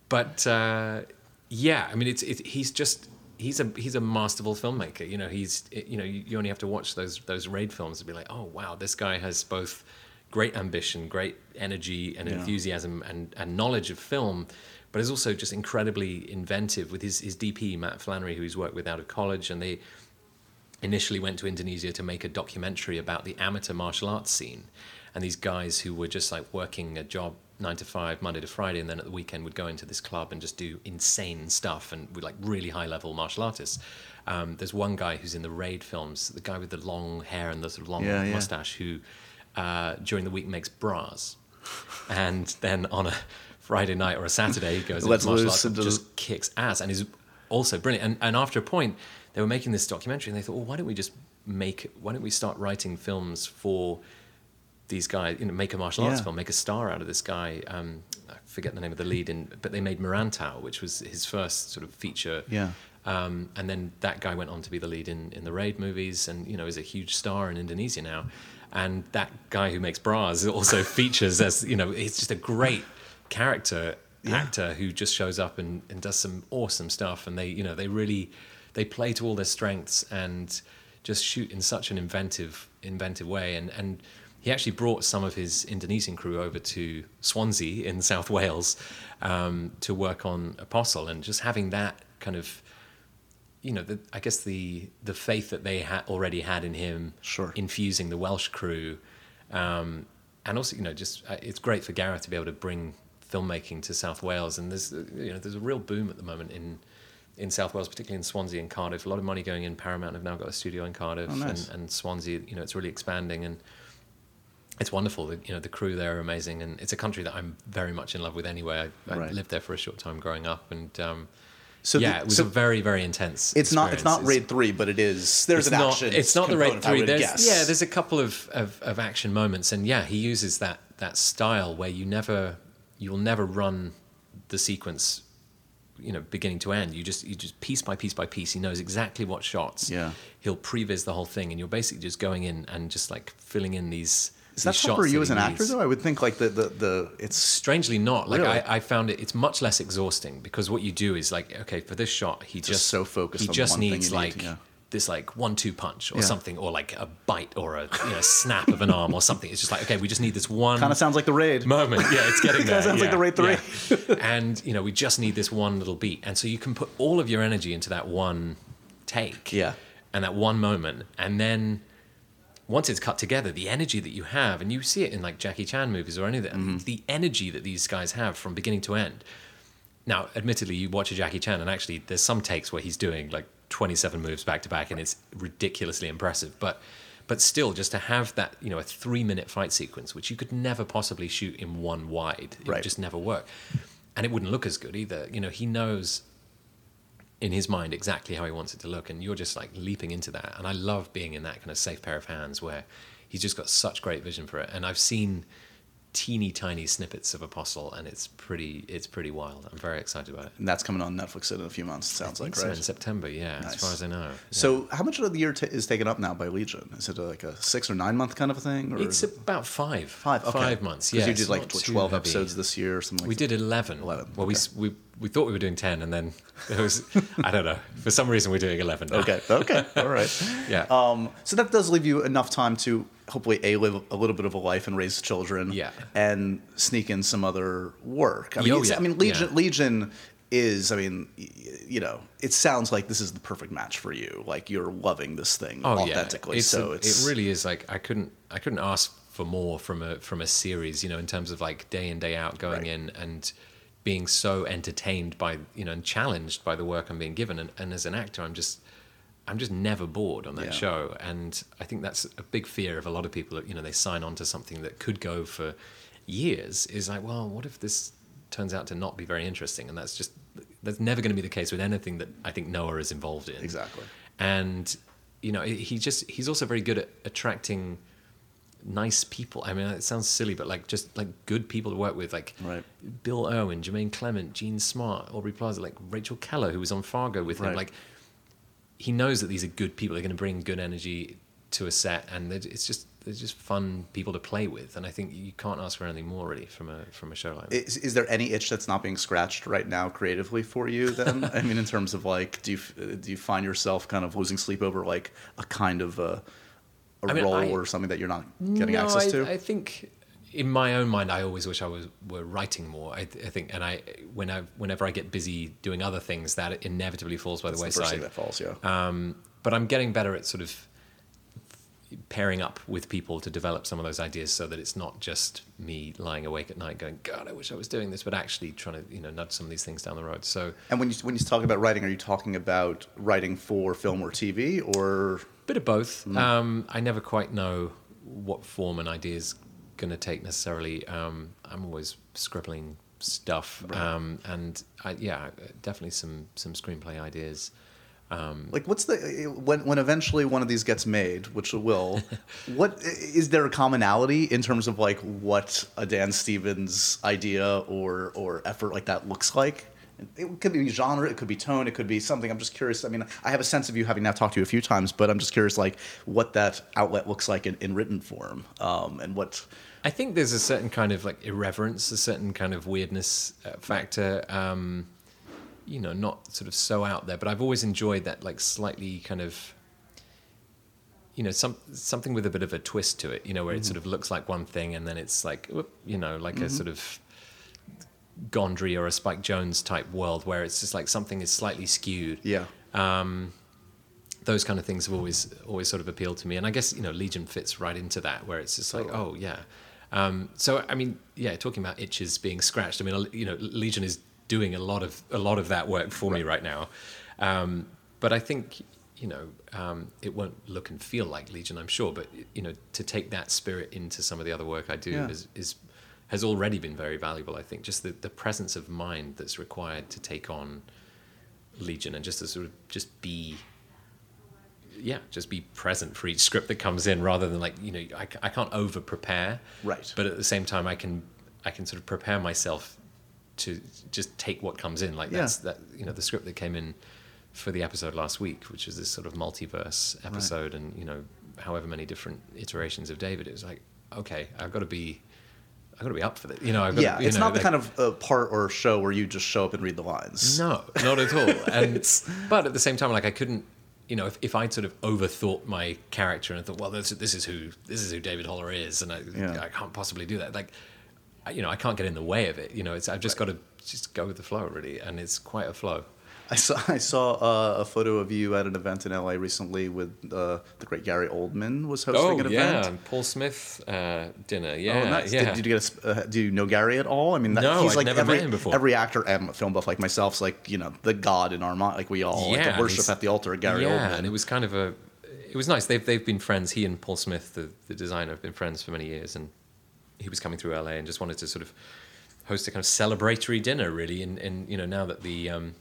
but uh, yeah, I mean, it's it, he's just he's a he's a masterful filmmaker. You know, he's you know you, you only have to watch those those Raid films to be like, oh wow, this guy has both great ambition, great energy, and yeah. enthusiasm, and, and knowledge of film. But is also just incredibly inventive with his, his D P, Matt Flannery, who he's worked with out of college. And they initially went to Indonesia to make a documentary about the amateur martial arts scene. And these guys who were just like working a job nine to five, Monday to Friday, and then at the weekend would go into this club and just do insane stuff and with like really high level martial artists. Um, there's one guy who's in the Raid films, the guy with the long hair and the sort of long yeah, yeah. mustache, who uh, during the week makes bras. And then on a Friday night or a Saturday, he goes into martial arts and just kicks ass, and is also brilliant. And, and after a point, they were making this documentary, and they thought, well, why don't we just make? Why don't we start writing films for these guys? You know, make a martial yeah. arts film, make a star out of this guy. Um, I forget the name of the lead, in, but they made Marantau, which was his first sort of feature. Yeah. Um, and then that guy went on to be the lead in, in the Raid movies, and you know is a huge star in Indonesia now. And that guy who makes bras also features as you know, it's just a great. character yeah. actor who just shows up and, and does some awesome stuff, and they you know they really they play to all their strengths and just shoot in such an inventive inventive way, and and he actually brought some of his Indonesian crew over to Swansea in South Wales um, to work on Apostle, and just having that kind of you know the, I guess the the faith that they had already had in him sure. infusing the Welsh crew um, and also you know just it's great for Gareth to be able to bring filmmaking to South Wales, and there's you know there's a real boom at the moment in in South Wales, particularly in Swansea and Cardiff. A lot of money going in. Paramount have now got a studio in Cardiff oh, nice. and, and Swansea. You know, it's really expanding, and it's wonderful. You know, the crew there are amazing, and it's a country that I'm very much in love with. Anyway, I, I right. lived there for a short time growing up, and um, so yeah, the, it was so a very very intense. It's experience. not it's not Raid three, but it is. There's an not, action. It's not the Raid three. There's, yeah, there's a couple of, of of action moments, and yeah, he uses that that style where you never. You'll never run the sequence, you know, beginning to end. You just, you just piece by piece by piece. He knows exactly what shots. Yeah. He'll previs the whole thing, and you're basically just going in and just like filling in these. Is these that shots for you as an needs. actor though? I would think like the the, the it's strangely not. Like really? I, I found it. It's much less exhausting because what you do is like, okay, for this shot, he just, just so focused. He on just one needs thing like. Need to, yeah. This like one-two punch or yeah. something, or like a bite or a you know, snap of an arm or something. It's just like, okay, we just need this one. Kind of sounds like the Raid moment. Yeah, it's getting it there. Kind of sounds yeah, like the Raid three. Yeah. And you know, we just need this one little beat, and so you can put all of your energy into that one take. Yeah. And that one moment, and then once it's cut together, the energy that you have, and you see it in like Jackie Chan movies or anything, mm-hmm. the energy that these guys have from beginning to end. Now, admittedly, you watch a Jackie Chan, and actually, there's some takes where he's doing like twenty-seven moves back to back, and it's ridiculously impressive. But, but still, just to have that, you know, a three-minute fight sequence, which you could never possibly shoot in one wide, it right. would just never work, and it wouldn't look as good either. You know, he knows in his mind exactly how he wants it to look, and you're just like leaping into that. And I love being in that kind of safe pair of hands where he's just got such great vision for it. And I've seen teeny tiny snippets of Apostle, and it's pretty it's pretty wild. I'm very excited about it. And that's coming on Netflix in a few months, it sounds like, right? So in September, yeah, nice. As far as I know. Yeah. So how much of the year t- is taken up now by Legion? Is it like a six or nine month kind of a thing? Or it's about five. Five, okay. Five months, yeah. Because you did like twelve episodes this year or something like that. We did eleven. eleven. Well, okay. we, we we thought we were doing ten, and then it was, I don't know. For some reason, we're doing eleven now. Okay, okay, all right. Yeah. Um, so that does leave you enough time to hopefully a live a little bit of a life and raise children yeah. and sneak in some other work. I mean, oh, yeah. I mean Legion, yeah. Legion is, I mean, you know, it sounds like this is the perfect match for you. Like you're loving this thing oh, authentically. Yeah. It's so a, it's, it really is like, I couldn't, I couldn't ask for more from a, from a series, you know, in terms of like day in, day out going right. in and being so entertained by, you know, and challenged by the work I'm being given. And, and as an actor, I'm just, I'm just never bored on that yeah. show. And I think that's a big fear of a lot of people that, you know, they sign on to something that could go for years is like, well, what if this turns out to not be very interesting? And that's just, that's never going to be the case with anything that I think Noah is involved in. Exactly. And, you know, he just, he's also very good at attracting nice people. I mean, it sounds silly, but like just like good people to work with, like right. Bill Irwin, Jermaine Clement, Jean Smart, Aubrey Plaza, like Rachel Keller, who was on Fargo with right. him. Like he knows that these are good people. They're going to bring good energy to a set, and it's just they're just fun people to play with. And I think you can't ask for anything more really from a from a show like that. Is, is there any itch that's not being scratched right now creatively for you then? I mean, in terms of like, do you do you find yourself kind of losing sleep over like a kind of a a I mean, role I, or something that you're not getting no, access to? I, I think in my own mind, I always wish I was were writing more. I, I think, and I when I whenever I get busy doing other things, that inevitably falls by that's the wayside. The first thing that falls, yeah. Um, but I'm getting better at sort of pairing up with people to develop some of those ideas, so that it's not just me lying awake at night going, God, I wish I was doing this, but actually trying to, you know, nudge some of these things down the road. So, and when you when you talk about writing, are you talking about writing for film or T V or bit of both? Mm. Um, I never quite know what form an idea is going to take necessarily. Um, I'm always scribbling stuff, right. um, and I, yeah, definitely some some screenplay ideas. Um, like what's the when when eventually one of these gets made, which it will, what is there a commonality in terms of like what a Dan Stevens idea or or effort like that looks like? It could be genre, it could be tone, it could be something. I'm just curious. I mean, I have a sense of you having now talked to you a few times, but I'm just curious like what that outlet looks like in, in written form, um, and what. I think there's a certain kind of like irreverence, a certain kind of weirdness factor. Um, you know, not sort of so out there, but I've always enjoyed that like slightly kind of, you know, some something with a bit of a twist to it, you know, where mm-hmm. it sort of looks like one thing and then it's like, whoop, you know, like mm-hmm. a sort of Gondry or a Spike Jones type world where it's just like something is slightly skewed. Yeah. Um, those kind of things have always, always sort of appealed to me. And I guess, you know, Legion fits right into that where it's just like, oh, oh yeah. Um, so, I mean, yeah, talking about itches being scratched. I mean, you know, Legion is doing a lot of a lot of that work for right. me right now, um, but I think you know um, it won't look and feel like Legion, I'm sure. But you know, to take that spirit into some of the other work I do yeah. is, is has already been very valuable. I think just the, the presence of mind that's required to take on Legion and just to sort of just be, yeah, just be present for each script that comes in, rather than like you know I, I can't over prepare, right? But at the same time, I can I can sort of prepare myself to just take what comes in, like yeah. that's that you know the script that came in for the episode last week, which was this sort of multiverse episode, right. and you know however many different iterations of David, it was like okay, I've got to be, I've got to be up for this, you know. I've got yeah, to, you it's know, not the like, kind of uh, part or show where you just show up and read the lines. No, not at all. And but at the same time, like I couldn't, you know, if if I sort of overthought my character and I thought, well, this, this is who this is who David Holler is, and I yeah. I can't possibly do that, like. You know, I can't get in the way of it. You know, it's I've just right. got to just go with the flow, really, and it's quite a flow. I saw I saw uh, a photo of you at an event in L A recently with uh, the great Gary Oldman was hosting oh, an yeah. event. Oh yeah, Paul Smith uh, dinner. Yeah, oh, nice. yeah. Did, did you get a, uh, do you know Gary at all? I mean, that, no, he's I've like never every, met him before. Every actor and film buff like myself's like you know the god in our mind. Like we all yeah, like, worship at the altar of Gary yeah, Oldman. Yeah, and it was kind of a it was nice. They've they've been friends. He and Paul Smith, the, the designer, have been friends for many years, and. He was coming through L A and just wanted to sort of host a kind of celebratory dinner, really. And, and you know, now that the um,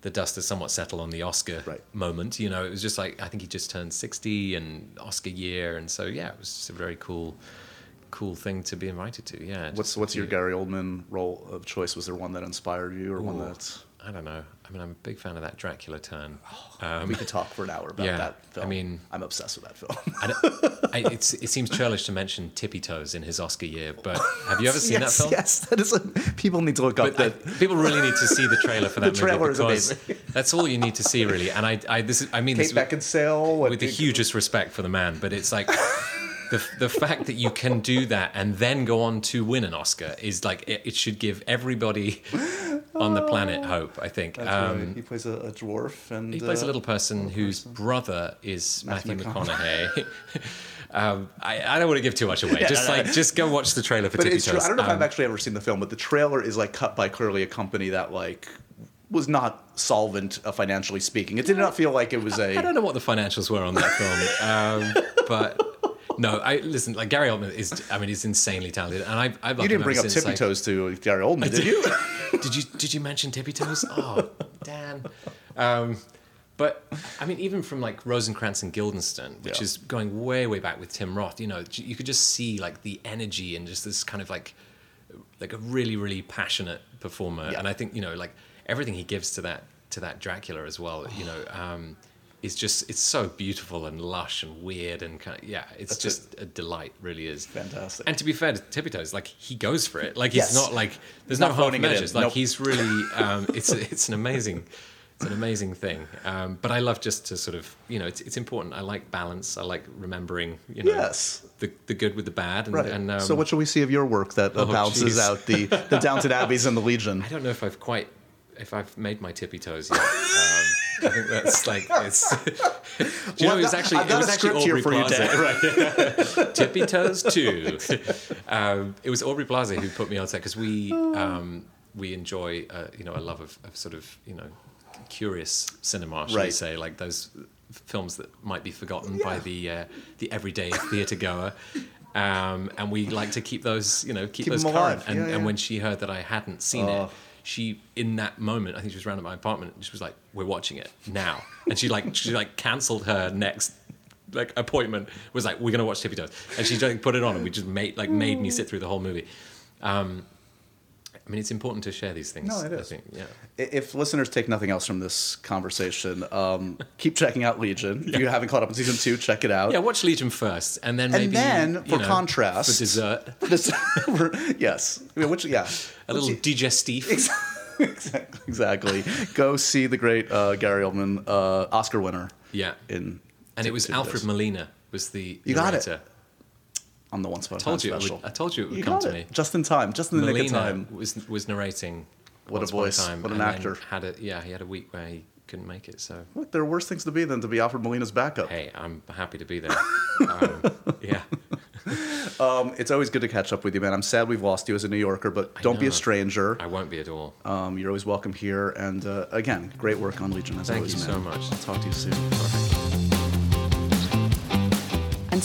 the dust has somewhat settled on the Oscar right. moment, you know, it was just like, I think he just turned sixty and Oscar year. And so, yeah, it was just a very cool cool thing to be invited to, yeah. What's what's your Gary Oldman role of choice? Was there one that inspired you or Ooh, one that's... I don't know. I mean, I'm a big fan of that Dracula turn. Um, we could talk for an hour about yeah, that film. I mean, I'm obsessed with that film. I I, it's, it seems churlish to mention Tiptoes in his Oscar year, but have you ever seen yes, that film? Yes, that is. A, people need to look but up I, that. People really need to see the trailer for that the movie. The trailer is amazing. That's all you need to see, really. And I, I this is, I mean, Kate this Beckinsale with, with the hugest respect for the man, but it's like. The the fact that you can do that and then go on to win an Oscar is like it, it should give everybody on the planet hope. I think um, right. He plays a, a dwarf and he plays uh, a little person a little whose person. brother is Matthew, Matthew McConaughey. McConaughey. um, I, I don't want to give too much away. Yeah, just no, no, like no. just go watch the trailer for Tippy Toes. I don't know um, if I've actually ever seen the film, but the trailer is like cut by clearly a company that like. was not solvent uh, financially speaking. It did not feel like it was a. I, I don't know what the financials were on that film, um, but. No, I listen. Like Gary Oldman is, I mean, he's insanely talented, and I've, I've you didn't bring up Tippy Toes to Gary Oldman, did, did you? did you? Did you mention Tippy Toes? Oh, Dan. Um, But I mean, even from like Rosencrantz and Guildenstern, which yeah. is going way, way back with Tim Roth, you know, you could just see like the energy and just this kind of like, like a really, really passionate performer. Yeah. And I think, you know, like everything he gives to that, to that Dracula as well, oh. you know, um, it's just, it's so beautiful and lush and weird and kind of, yeah, it's That's just it. a delight, really is. Fantastic. And to be fair to Tiptoes, like he goes for it. Like yes. he's not like, there's not no half measures. Like nope. he's really, um, it's, it's an amazing, it's an amazing thing. Um, but I love just to sort of, you know, it's, it's important. I like balance. I like remembering, you know, yes. the, the good with the bad. And, right. and um, so what shall we see of your work that oh, balances geez. out the, the Downton Abbeys and the Legion? I don't know if I've quite, if I've made my Tiptoes yet. Um, I think that's like it's. Do you well, know, it was actually it was actually Aubrey Plaza, right? Tippy Toes Two. Um, it was Aubrey Plaza who put me on set because we um, we enjoy uh, you know a love of, of sort of you know curious cinema, shall right. we say, like those films that might be forgotten yeah. by the uh, the everyday theatre goer. Um, and we like to keep those you know keep, keep those current. And, yeah, and yeah. when she heard that I hadn't seen oh. it. She, in that moment, I think she was around at my apartment, and she was like, "We're watching it now," and she like she like cancelled her next like appointment. Was like, "We're gonna watch Tiptoes," and she like, put it on, and we just made like made me sit through the whole movie. Um, I mean, it's important to share these things. No, it is. I think, yeah. If listeners take nothing else from this conversation, um, keep checking out Legion. Yeah. If you haven't caught up on season two, check it out. Yeah, watch Legion first, and then maybe and then for know, contrast, for dessert, this, for, yes, I mean, which yeah, a little digestif. Exactly, exactly. Go see the great uh, Gary Oldman, uh, Oscar winner. Yeah, in and it was two Alfred Molina was the you got writer. it. On the Once Upon a Time special. Would, I told you it would you come to it. me. Just in time. Just in the Molina nick of time. was was narrating What Once a voice. Upon a Time, what an actor. Had a, yeah, he had a week where he couldn't make it. So look, there are worse things to be than to be Alfred Molina's backup. Hey, I'm happy to be there. um, yeah. um, it's always good to catch up with you, man. I'm sad we've lost you as a New Yorker, but I don't know. be a stranger. I won't be at all. Um, you're always welcome here. And uh, again, great work on Legion as Thank always, Thank you man. so much. I'll talk to you soon. All right. And